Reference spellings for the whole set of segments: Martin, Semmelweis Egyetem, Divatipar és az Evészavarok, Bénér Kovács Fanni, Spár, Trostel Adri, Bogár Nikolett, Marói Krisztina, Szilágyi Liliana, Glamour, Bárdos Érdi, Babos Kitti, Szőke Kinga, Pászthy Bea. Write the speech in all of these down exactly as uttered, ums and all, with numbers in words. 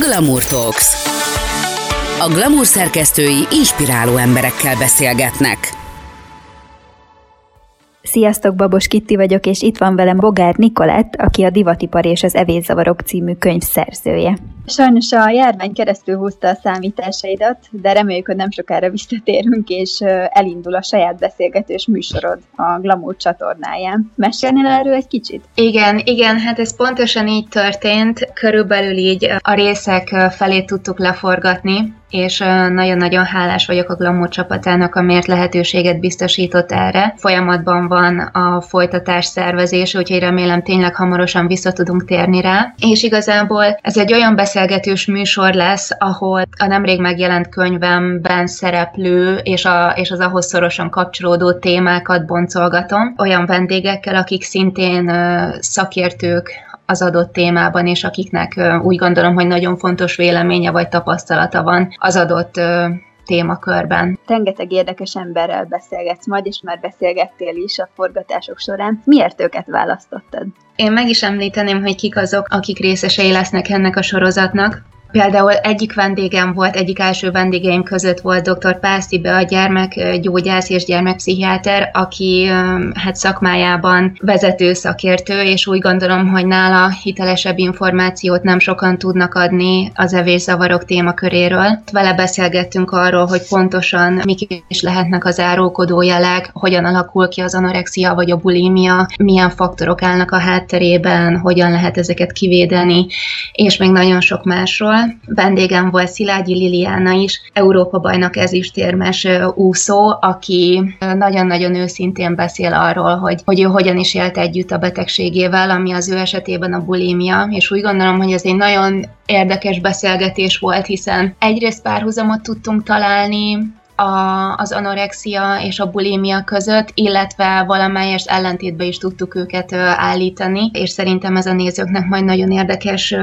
Glamour Talks. A Glamour szerkesztői inspiráló emberekkel beszélgetnek. Sziasztok, Babos Kitti vagyok, és itt van velem Bogár Nikolett, aki a Divatipar és az Evészavarok című könyv szerzője. Sajnos a járvány keresztül húzta a számításaidat, de reméljük, hogy nem sokára visszatérünk, és elindul a saját beszélgetős műsorod a Glamour csatornáján. Mesélnél erről egy kicsit? Igen, igen, hát ez pontosan így történt. Körülbelül így a részek felé tudtuk leforgatni, és nagyon-nagyon hálás vagyok a Glamour csapatának, amiért lehetőséget biztosított erre. Folyamatban van a folytatás szervezés, úgyhogy remélem tényleg hamarosan vissza tudunk térni rá. És igazából ez egy olyan beszélgetős műsor lesz, ahol a nemrég megjelent könyvemben szereplő és, a, és az ahhoz szorosan kapcsolódó témákat boncolgatom olyan vendégekkel, akik szintén szakértők az adott témában, és akiknek úgy gondolom, hogy nagyon fontos véleménye vagy tapasztalata van az adott témakörben. Rengeteg érdekes emberrel beszélgetsz majd, és már beszélgettél is a forgatások során. Miért őket választottad? Én meg is említeném, hogy kik azok, akik részesei lesznek ennek a sorozatnak. Például egyik vendégem volt, egyik első vendégeim között volt dr. Pászthy Bea, a gyermekgyógyász és gyermekpszichiáter, aki hát szakmájában vezető szakértő, és úgy gondolom, hogy nála hitelesebb információt nem sokan tudnak adni az evészavarok témaköréről. Vele beszélgettünk arról, hogy pontosan mik is lehetnek az árulkodó jelek, hogyan alakul ki az anorexia vagy a bulimia, milyen faktorok állnak a hátterében, hogyan lehet ezeket kivédeni, és még nagyon sok másról. Vendégem volt Szilágyi Liliana is, Európa-bajnok ezüstérmes úszó, aki nagyon-nagyon őszintén beszél arról, hogy, hogy ő hogyan is élt együtt a betegségével, ami az ő esetében a bulimia, és úgy gondolom, hogy ez egy nagyon érdekes beszélgetés volt, hiszen egyrészt párhuzamot tudtunk találni A, az anorexia és a bulimia között, illetve valamelyest ellentétbe is tudtuk őket állítani, és szerintem ez a nézőknek majd nagyon érdekes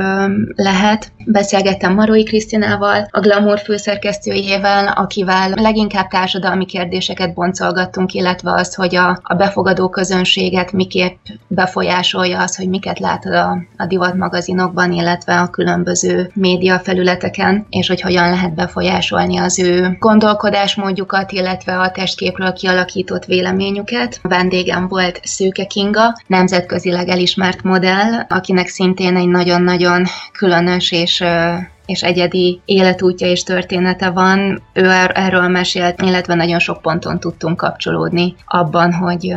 lehet. Beszélgettem Marói Krisztinával, a Glamour főszerkesztőjével, akivel leginkább társadalmi kérdéseket boncolgattunk, illetve azt, hogy a, a befogadó közönséget miképp befolyásolja az, hogy miket látod a, a divatmagazinokban, illetve a különböző médiafelületeken, és hogy hogyan lehet befolyásolni az ő gondolkodását, módjukat, illetve a testképről kialakított véleményüket. Vendégem volt Szőke Kinga, nemzetközileg elismert modell, akinek szintén egy nagyon-nagyon különös és és egyedi életútja és története van. Ő erről mesélt, illetve nagyon sok ponton tudtunk kapcsolódni abban, hogy,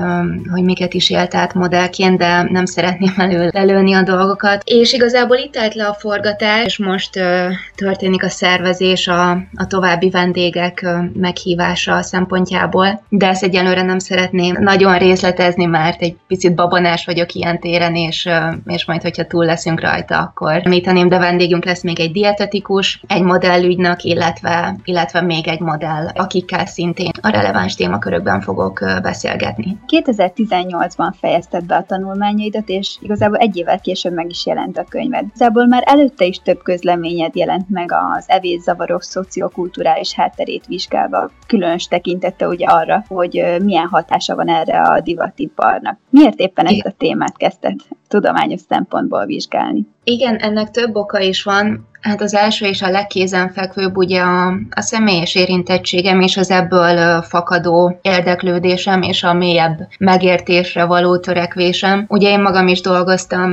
hogy miket is élt át modellként, de nem szeretném elő, lelőni a dolgokat. És igazából itt állt le a forgatás, és most uh, történik a szervezés a, a további vendégek uh, meghívása szempontjából, de ezt egyelőre nem szeretném nagyon részletezni, mert egy picit babonás vagyok ilyen téren, és, uh, és majd, hogyha túl leszünk rajta, akkor említeném, de vendégünk lesz még egy diet egy modellügynök, illetve, illetve még egy modell, akikkel szintén a releváns témakörökben fogok beszélgetni. kétezer-tizennyolcban fejezted be a tanulmányaidat, és igazából egy évvel később meg is jelent a könyved. Igazából már előtte is több közleményed jelent meg az evészavarok szociokulturális hátterét vizsgálva, különös tekintette ugye arra, hogy milyen hatása van erre a divatiparnak. Miért éppen ezt a témát kezdted tudományos szempontból vizsgálni? Igen, ennek több oka is van. Hát az első és a legkézenfekvőbb ugye a, a személyes érintettségem és az ebből fakadó érdeklődésem és a mélyebb megértésre való törekvésem. Ugye én magam is dolgoztam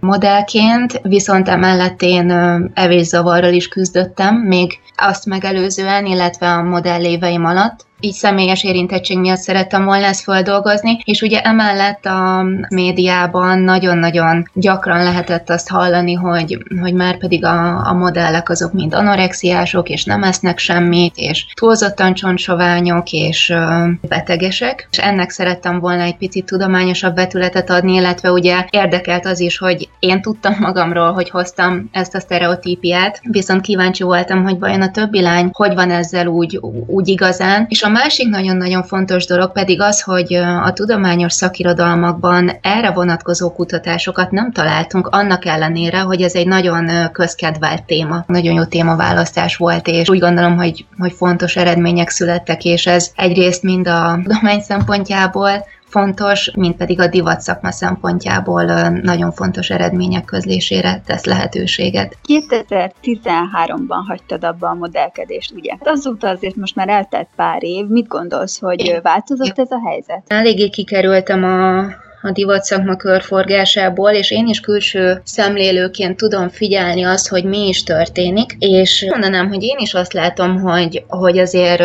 modellként, viszont emellett én evészavarral is küzdöttem, még azt megelőzően, illetve a modell éveim alatt. Így személyes érintettség miatt szerettem volna ezt feldolgozni, és ugye emellett a médiában nagyon-nagyon gyakran lehetett azt hallani, hogy, hogy már pedig a, a modellek azok mind anorexiások, és nem esznek semmit, és túlzottan csontsoványok, és ö, betegesek, és ennek szerettem volna egy picit tudományosabb vetületet adni, illetve ugye érdekelt az is, hogy én tudtam magamról, hogy hoztam ezt a sztereotípiát, viszont kíváncsi voltam, hogy vajon a többi lány hogy van ezzel úgy, úgy igazán, és a másik nagyon-nagyon fontos dolog pedig az, hogy a tudományos szakirodalmakban erre vonatkozó kutatásokat nem találtunk, annak ellenére, hogy ez egy nagyon közkedvelt téma. Nagyon jó témaválasztás volt, és úgy gondolom, hogy, hogy fontos eredmények születtek, és ez egyrészt mind a tudomány szempontjából, fontos, mint pedig a divat szakma szempontjából nagyon fontos eredmények közlésére tesz lehetőséget. kétezer-tizenháromban hagytad abba a modellkedést, ugye? Azóta azért most már eltelt pár év, mit gondolsz, hogy változott ez a helyzet? Eléggé kikerültem a... a divatszakma körforgásából, és én is külső szemlélőként tudom figyelni azt, hogy mi is történik, és mondanám, hogy én is azt látom, hogy, hogy azért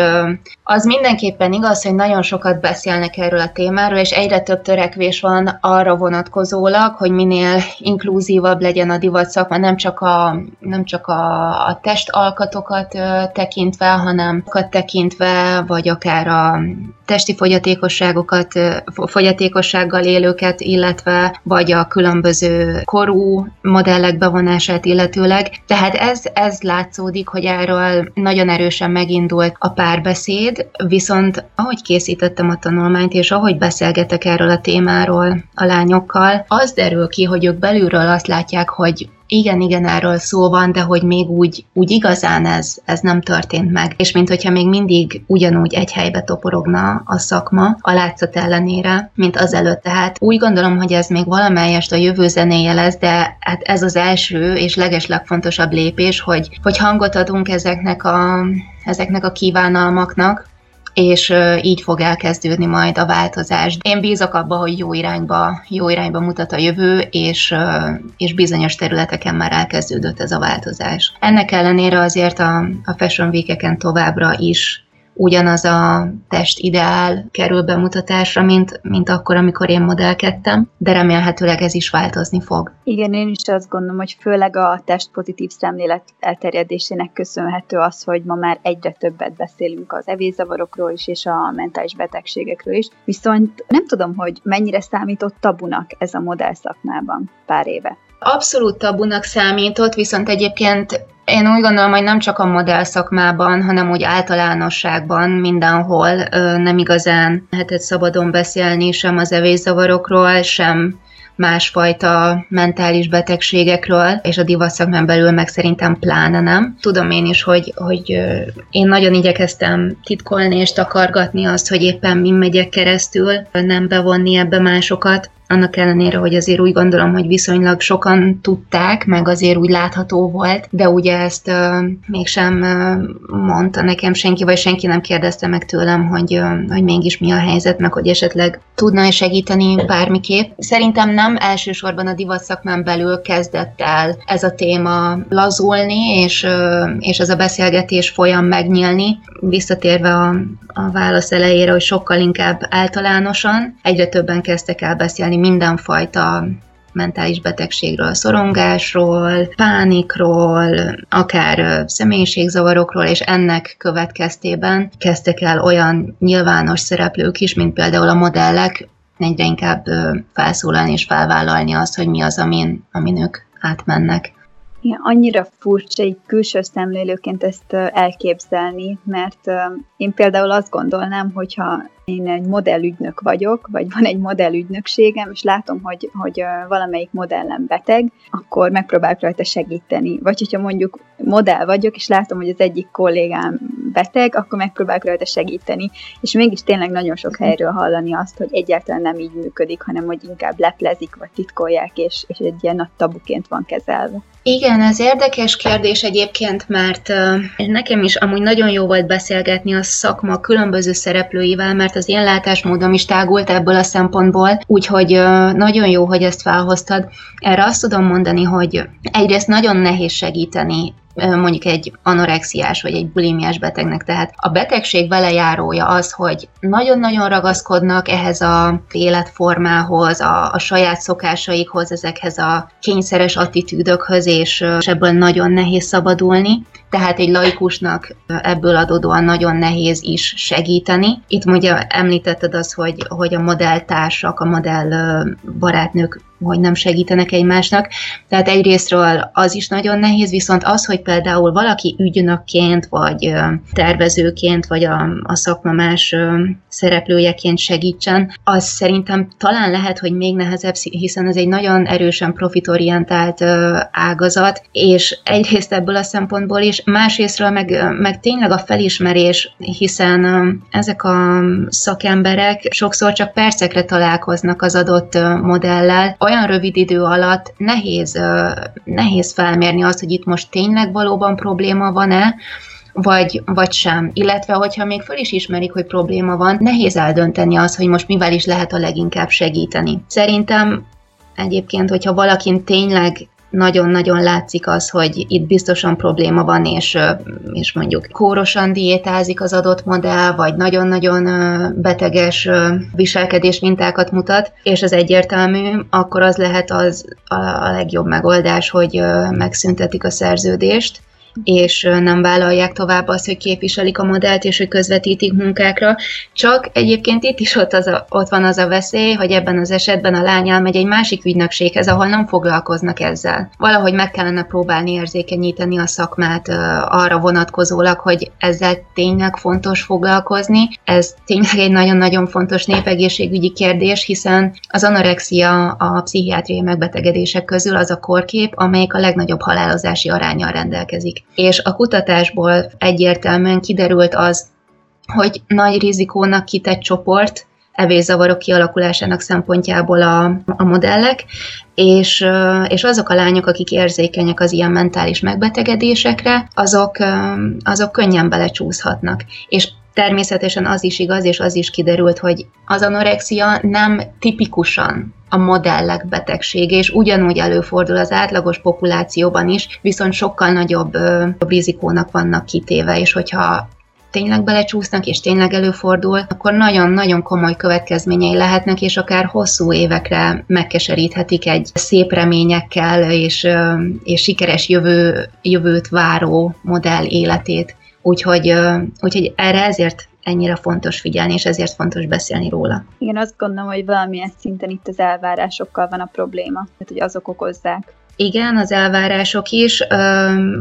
az mindenképpen igaz, hogy nagyon sokat beszélnek erről a témáról, és egyre több törekvés van arra vonatkozólag, hogy minél inkluzívabb legyen a divatszakma, nem csak a, nem csak a, a testalkatokat tekintve, hanem a tekintve, vagy akár a testi fogyatékosságokat, fogyatékossággal élő őket, illetve vagy a különböző korú modellek bevonását illetőleg. Tehát ez, ez látszódik, hogy erről nagyon erősen megindult a párbeszéd, viszont ahogy készítettem a tanulmányt, és ahogy beszélgetek erről a témáról a lányokkal, az derül ki, hogy ők belülről azt látják, hogy igen, igen, erről szó van, de hogy még úgy, úgy igazán ez, ez nem történt meg. És mint hogyha még mindig ugyanúgy egy helybe toporogna a szakma a látszat ellenére, mint azelőtt. Tehát úgy gondolom, hogy ez még valamelyest a jövő zenéje lesz, de hát ez az első és legeslegfontosabb lépés, hogy, hogy hangot adunk ezeknek a, ezeknek a kívánalmaknak, és így fog elkezdődni majd a változás. Én bízok abba, hogy jó irányba, jó irányba mutat a jövő, és, és bizonyos területeken már elkezdődött ez a változás. Ennek ellenére azért a, a Fashion Week-eken továbbra is ugyanaz a testideál kerül bemutatásra, mint, mint akkor, amikor én modellkedtem, de remélhetőleg ez is változni fog. Igen, én is azt gondolom, hogy főleg a testpozitív szemlélet elterjedésének köszönhető az, hogy ma már egyre többet beszélünk az evészavarokról is, és a mentális betegségekről is, viszont nem tudom, hogy mennyire számított tabunak ez a modellszakmában pár éve. Abszolút tabunak számított, viszont egyébként én úgy gondolom, hogy nem csak a modell szakmában, hanem úgy általánosságban mindenhol nem igazán lehetett szabadon beszélni sem az evészavarokról, sem másfajta mentális betegségekről, és a divatszakmán belül meg szerintem pláne nem. Tudom én is, hogy, hogy én nagyon igyekeztem titkolni és takargatni azt, hogy éppen mi megyek keresztül, nem bevonni ebbe másokat. Annak ellenére, hogy azért úgy gondolom, hogy viszonylag sokan tudták, meg azért úgy látható volt, de ugye ezt uh, mégsem uh, mondta nekem senki, vagy senki nem kérdezte meg tőlem, hogy, uh, hogy mégis mi a helyzet, meg hogy esetleg tudna-e segíteni bármiképp. Szerintem nem elsősorban a divatszakmán belül kezdett el ez a téma lazulni, és, uh, és ez a beszélgetés folyam megnyílni. Visszatérve a, a válasz elejére, hogy sokkal inkább általánosan, egyre többen kezdtek el beszélni mindenfajta mentális betegségről, szorongásról, pánikról, akár személyiségzavarokról, és ennek következtében kezdtek el olyan nyilvános szereplők is, mint például a modellek, egyre inkább felszólalni és felvállalni azt, hogy mi az, amin, amin ők átmennek. Ja, annyira furcsa így külső szemlélőként ezt elképzelni, mert én például azt gondolnám, hogyha én egy modellügynök vagyok, vagy van egy modellügynökségem, és látom, hogy, hogy valamelyik modellem beteg, akkor megpróbálok rajta segíteni. Vagy hogyha mondjuk modell vagyok, és látom, hogy az egyik kollégám beteg, akkor megpróbálok rajta segíteni. És mégis tényleg nagyon sok helyről hallani azt, hogy egyáltalán nem így működik, hanem hogy inkább leplezik, vagy titkolják, és, és egy ilyen nagy tabuként van kezelve. Igen, ez érdekes kérdés egyébként, mert uh, nekem is amúgy nagyon jó volt beszélgetni a szakma különböző szereplőivel, mert az én látásmódom is tágult ebből a szempontból, úgyhogy uh, nagyon jó, hogy ezt felhoztad. Erre azt tudom mondani, hogy egyrészt nagyon nehéz segíteni mondjuk egy anorexiás vagy egy bulimiás betegnek. Tehát a betegség velejárója az, hogy nagyon-nagyon ragaszkodnak ehhez az életformához, a, a saját szokásaikhoz, ezekhez a kényszeres attitűdökhöz, és, és ebből nagyon nehéz szabadulni. Tehát egy laikusnak ebből adódóan nagyon nehéz is segíteni. Itt ugye említetted az, hogy, hogy a modelltársak, a modell barátnők hogy nem segítenek egymásnak. Tehát egyrésztről az is nagyon nehéz, viszont az, hogy például valaki ügynökként, vagy tervezőként, vagy a, a szakma más szereplőjeként segítsen, az szerintem talán lehet, hogy még nehezebb, hiszen ez egy nagyon erősen profitorientált ágazat, és egyrészt ebből a szempontból is, másrésztről meg, meg tényleg a felismerés, hiszen ezek a szakemberek sokszor csak percekre találkoznak az adott modellel. Olyan rövid idő alatt nehéz, nehéz felmérni azt, hogy itt most tényleg valóban probléma van-e, Vagy, vagy sem. Illetve, hogyha még föl is ismerik, hogy probléma van, nehéz eldönteni azt, hogy most mivel is lehet a leginkább segíteni. Szerintem egyébként, hogyha valakin tényleg nagyon-nagyon látszik az, hogy itt biztosan probléma van, és, és mondjuk kórosan diétázik az adott modell, vagy nagyon-nagyon beteges viselkedés mintákat mutat, és ez egyértelmű, akkor az lehet az a legjobb megoldás, hogy megszüntetik a szerződést, és nem vállalják tovább azt, hogy képviselik a modellt, és hogy közvetítik munkákra. Csak egyébként itt is ott, az a, ott van az a veszély, hogy ebben az esetben a lány elmegy egy másik ügynökséghez, ahol nem foglalkoznak ezzel. Valahogy meg kellene próbálni érzékenyíteni a szakmát arra vonatkozólag, hogy ezzel tényleg fontos foglalkozni. Ez tényleg egy nagyon-nagyon fontos népegészségügyi kérdés, hiszen az anorexia a pszichiátriai megbetegedések közül az a korkép, amelyik a legnagyobb halálozási aránnyal rendelkezik. És a kutatásból egyértelműen kiderült az, hogy nagy rizikónak kitett csoport evészavarok kialakulásának szempontjából a, a modellek, és, és azok a lányok, akik érzékenyek az ilyen mentális megbetegedésekre, azok, azok könnyen belecsúszhatnak. És természetesen az is igaz, és az is kiderült, hogy az anorexia nem tipikusan a modellek betegsége, és ugyanúgy előfordul az átlagos populációban is, viszont sokkal nagyobb ö, rizikónak vannak kitéve, és hogyha tényleg belecsúsznak, és tényleg előfordul, akkor nagyon-nagyon komoly következményei lehetnek, és akár hosszú évekre megkeseríthetik egy szép reményekkel, és, ö, és sikeres jövő, jövőt váró modell életét. Úgyhogy, úgyhogy erre ezért ennyire fontos figyelni, és ezért fontos beszélni róla. Igen, azt gondolom, hogy valamilyen szinten itt az elvárásokkal van a probléma, tehát hogy azok okozzák. Igen, az elvárások is.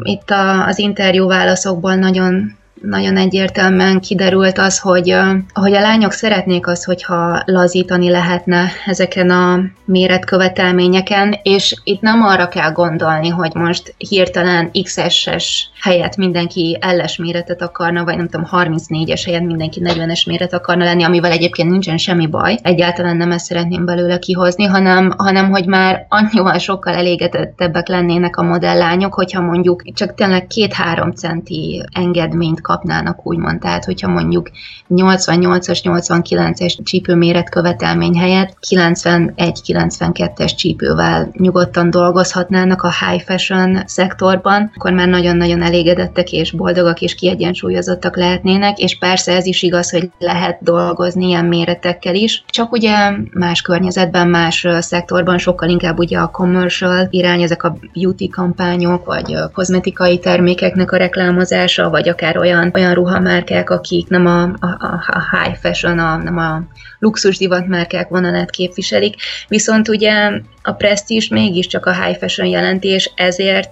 Itt az interjú válaszokból nagyon... Nagyon egyértelműen kiderült az, hogy, hogy a lányok szeretnék azt, hogyha lazítani lehetne ezeken a méretkövetelményeken, és itt nem arra kell gondolni, hogy most hirtelen iksz es-es helyett mindenki L-es méretet akarna, vagy nem tudom, harmincnégyes helyett mindenki negyvenes méret akarna lenni, amivel egyébként nincsen semmi baj. Egyáltalán nem ezt szeretném belőle kihozni, hanem, hanem hogy már annyival sokkal elégedettebbek lennének a modellányok, hogyha mondjuk csak tényleg két-három centi engedményt kapnának, úgymond. Tehát, hogyha mondjuk nyolcvannyolcas, nyolcvankilences csípőméret követelmény helyett kilencvenegy, kilencvenkettes csípővel nyugodtan dolgozhatnának a high fashion szektorban, akkor már nagyon-nagyon elégedettek és boldogak és kiegyensúlyozottak lehetnének, és persze ez is igaz, hogy lehet dolgozni ilyen méretekkel is, csak ugye más környezetben, más szektorban sokkal inkább ugye a commercial irány, ezek a beauty kampányok, vagy kozmetikai termékeknek a reklámozása, vagy akár olyan Olyan, olyan ruhamárkák, akik nem a, a, a high fashion, a, nem a luxus divatmárkák vonalát képviselik, viszont ugye a presztízs mégiscsak a high fashion jelenti, és ezért,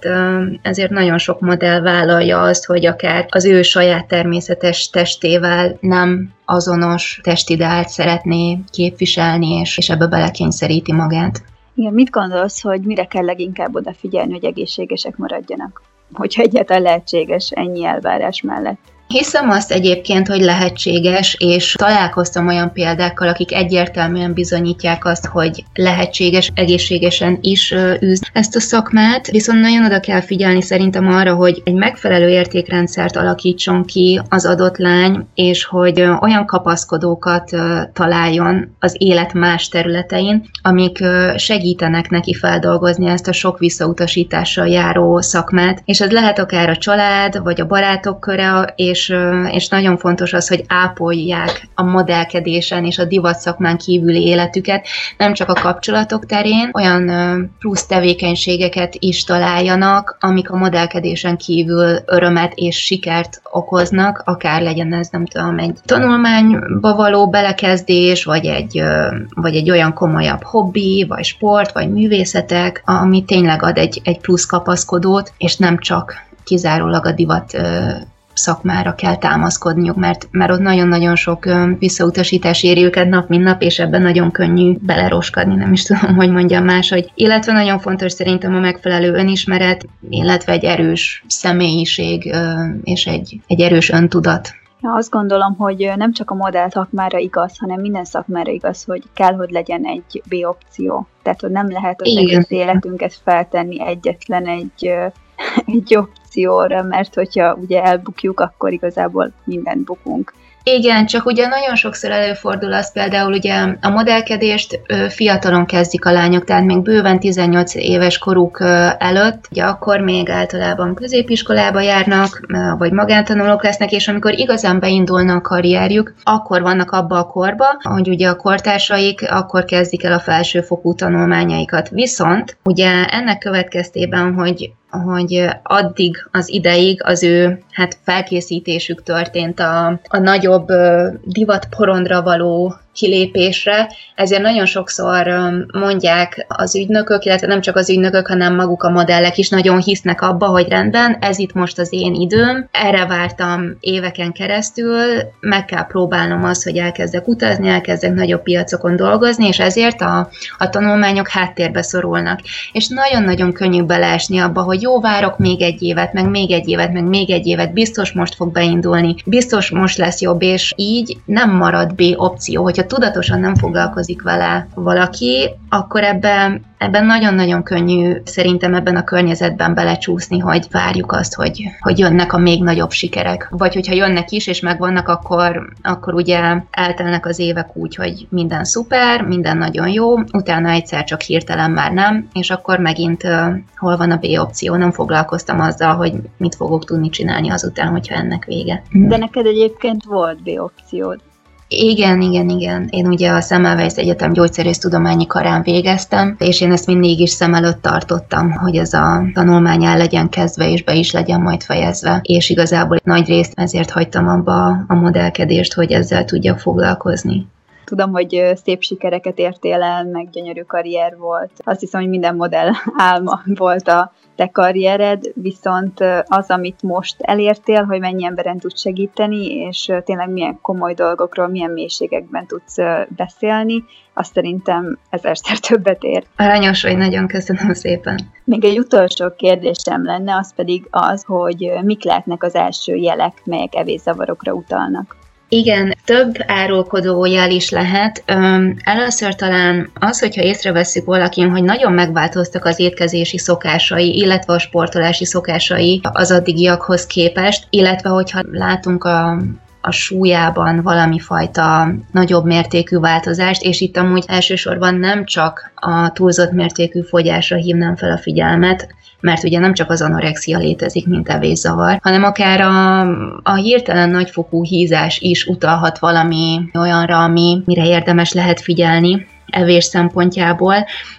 ezért nagyon sok modell vállalja azt, hogy akár az ő saját természetes testével nem azonos testideált szeretné képviselni, és, és ebbe belekényszeríti magát. Igen, mit gondolsz, hogy mire kell leginkább odafigyelni, hogy egészségesek maradjanak? Hogyha egyáltalán lehetséges ennyi elvárás mellett. Hiszem azt egyébként, hogy lehetséges, és találkoztam olyan példákkal, akik egyértelműen bizonyítják azt, hogy lehetséges, egészségesen is űzni ezt a szakmát, viszont nagyon oda kell figyelni szerintem arra, hogy egy megfelelő értékrendszert alakítson ki az adott lány, és hogy olyan kapaszkodókat találjon az élet más területein, amik segítenek neki feldolgozni ezt a sok visszautasítással járó szakmát, és ez lehet akár a család, vagy a barátok köre, és és, és nagyon fontos az, hogy ápolják a modellkedésen és a divatszakmán kívüli életüket, nem csak a kapcsolatok terén, olyan plusz tevékenységeket is találjanak, amik a modellkedésen kívül örömet és sikert okoznak, akár legyen ez, nem tudom, egy tanulmányba való belekezdés, vagy egy, vagy egy olyan komolyabb hobbi, vagy sport, vagy művészetek, ami tényleg ad egy, egy plusz kapaszkodót, és nem csak kizárólag a divat szakmára kell támaszkodniuk, mert, mert ott nagyon-nagyon sok visszautasítás éri őket nap, mint nap, és ebben nagyon könnyű beleroskadni, nem is tudom, hogy mondjam máshogy. Illetve nagyon fontos szerintem a megfelelő önismeret, illetve egy erős személyiség és egy, egy erős öntudat. Ja, azt gondolom, hogy nem csak a modell szakmára igaz, hanem minden szakmára igaz, hogy kell, hogy legyen egy B-opció. Tehát, hogy nem lehet az egész életünket feltenni egyetlen egy, egy opcióra, mert hogyha ugye elbukjuk, akkor igazából mindent bukunk. Igen, csak ugye nagyon sokszor előfordul az például, ugye a modellkedést fiatalon kezdik a lányok, tehát még bőven tizennyolc éves koruk előtt, ugye akkor még általában középiskolába járnak, vagy magántanulók lesznek, és amikor igazán beindulna a karrierjük, akkor vannak abba a korba, hogy ugye a kortársaik akkor kezdik el a felsőfokú tanulmányaikat. Viszont ugye ennek következtében, hogy hogy addig az ideig az ő hát felkészítésük történt a, a nagyobb divatporondra való kilépésre, ezért nagyon sokszor mondják az ügynökök, illetve nem csak az ügynökök, hanem maguk a modellek is nagyon hisznek abba, hogy rendben, ez itt most az én időm, erre vártam éveken keresztül, meg kell próbálnom azt, hogy elkezdek utazni, elkezdek nagyobb piacokon dolgozni, és ezért a, a tanulmányok háttérbe szorulnak. És nagyon-nagyon könnyű beleesni abba, hogy jó, várok még egy évet, meg még egy évet, meg még egy évet, biztos most fog beindulni, biztos most lesz jobb, és így nem marad B opció, hogyha tudatosan nem foglalkozik vele valaki, akkor ebben, ebben nagyon-nagyon könnyű szerintem ebben a környezetben belecsúszni, hogy várjuk azt, hogy, hogy jönnek a még nagyobb sikerek. Vagy hogyha jönnek is, és megvannak, akkor, akkor ugye eltelnek az évek úgy, hogy minden szuper, minden nagyon jó, utána egyszer csak hirtelen már nem, és akkor megint uh, hol van a B-opció, nem foglalkoztam azzal, hogy mit fogok tudni csinálni azután, hogyha ennek vége. De neked egyébként volt B-opciód? Igen, igen, igen. Én ugye a Semmelweis Egyetem gyógyszerésztudományi karán végeztem, és én ezt mindig is szem előtt tartottam, hogy ez a tanulmány el legyen kezdve, és be is legyen majd fejezve. És igazából nagy részt ezért hagytam abba a modellkedést, hogy ezzel tudjak foglalkozni. Tudom, hogy szép sikereket értél el, meg gyönyörű karrier volt. Azt hiszem, hogy minden modell álma volt a te karriered, viszont az, amit most elértél, hogy mennyi emberen tudsz segíteni, és tényleg milyen komoly dolgokról, milyen mélységekben tudsz beszélni, azt szerintem ezerszer többet ér. Aranyos vagy, nagyon köszönöm szépen. Még egy utolsó kérdésem lenne, az pedig az, hogy mik lehetnek az első jelek, melyek evészavarokra utalnak. Igen, több árulkodó jel is lehet. Először talán az, hogyha észreveszünk valakin, hogy nagyon megváltoztak az étkezési szokásai, illetve a sportolási szokásai az addigiakhoz képest, illetve hogyha látunk a a súlyában valami fajta nagyobb mértékű változást, és itt amúgy elsősorban nem csak a túlzott mértékű fogyásra hívnám fel a figyelmet, mert ugye nem csak az anorexia létezik, mint evészavar, hanem akár a, a hirtelen nagyfokú hízás is utalhat valami olyanra, ami, mire érdemes lehet figyelni evés szempontjából,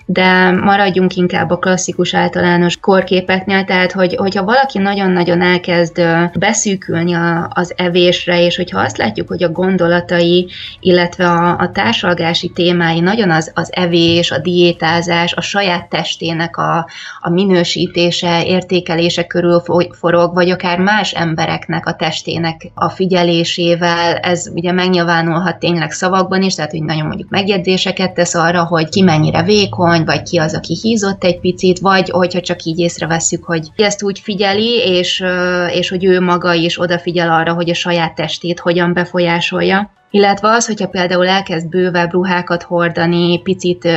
de maradjunk inkább a klasszikus általános korképeknél, tehát hogy, hogyha valaki nagyon-nagyon elkezd beszűkülni a, az evésre, és hogyha azt látjuk, hogy a gondolatai, illetve a, a társalgási témái nagyon az, az evés, a diétázás, a saját testének a, a minősítése, értékelése körül forog, vagy akár más embereknek a testének a figyelésével, ez ugye megnyilvánulhat tényleg szavakban is, tehát hogy nagyon mondjuk megjegyzéseket tesz arra, hogy ki mennyire vékony, vagy ki az, aki hízott egy picit, vagy hogyha csak így észrevesszük, hogy ezt úgy figyeli, és, és hogy ő maga is odafigyel arra, hogy a saját testét hogyan befolyásolja. Illetve az, hogyha például elkezd bővebb ruhákat hordani, picit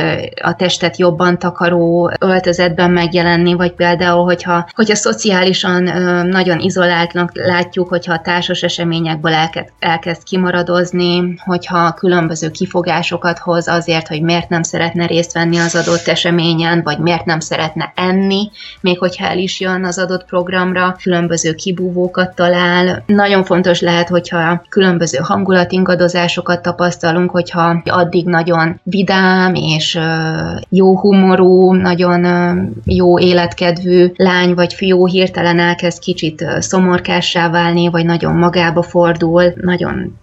a testet jobban takaró öltözetben megjelenni, vagy például, hogyha, hogyha szociálisan nagyon izoláltnak látjuk, hogyha a társas eseményekből elkezd, elkezd kimaradozni, hogyha különböző kifogásokat hoz azért, hogy miért nem szeretne részt venni az adott eseményen, vagy miért nem szeretne enni, még hogyha el is jön az adott programra, különböző kibúvókat talál. Nagyon fontos lehet, hogyha különböző hangulatingadó adozásokat tapasztalunk, hogyha addig nagyon vidám és jó humorú, nagyon jó életkedvű lány vagy fiú hirtelen elkezd kicsit szomorkássá válni, vagy nagyon magába fordul, nagyon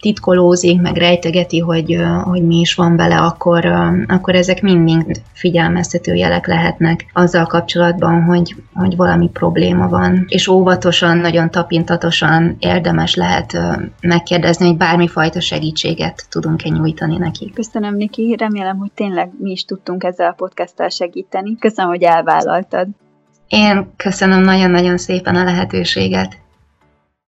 titkolózik, meg rejtegeti, hogy, hogy mi is van vele, akkor, akkor ezek mind figyelmeztető jelek lehetnek azzal kapcsolatban, hogy, hogy valami probléma van. És óvatosan, nagyon tapintatosan érdemes lehet megkérdezni, hogy bármifajta segítséget tudunk-e nyújtani neki. Köszönöm, Niki, remélem, hogy tényleg mi is tudtunk ezzel a podcasttal segíteni. Köszönöm, hogy elvállaltad. Én köszönöm nagyon-nagyon szépen a lehetőséget.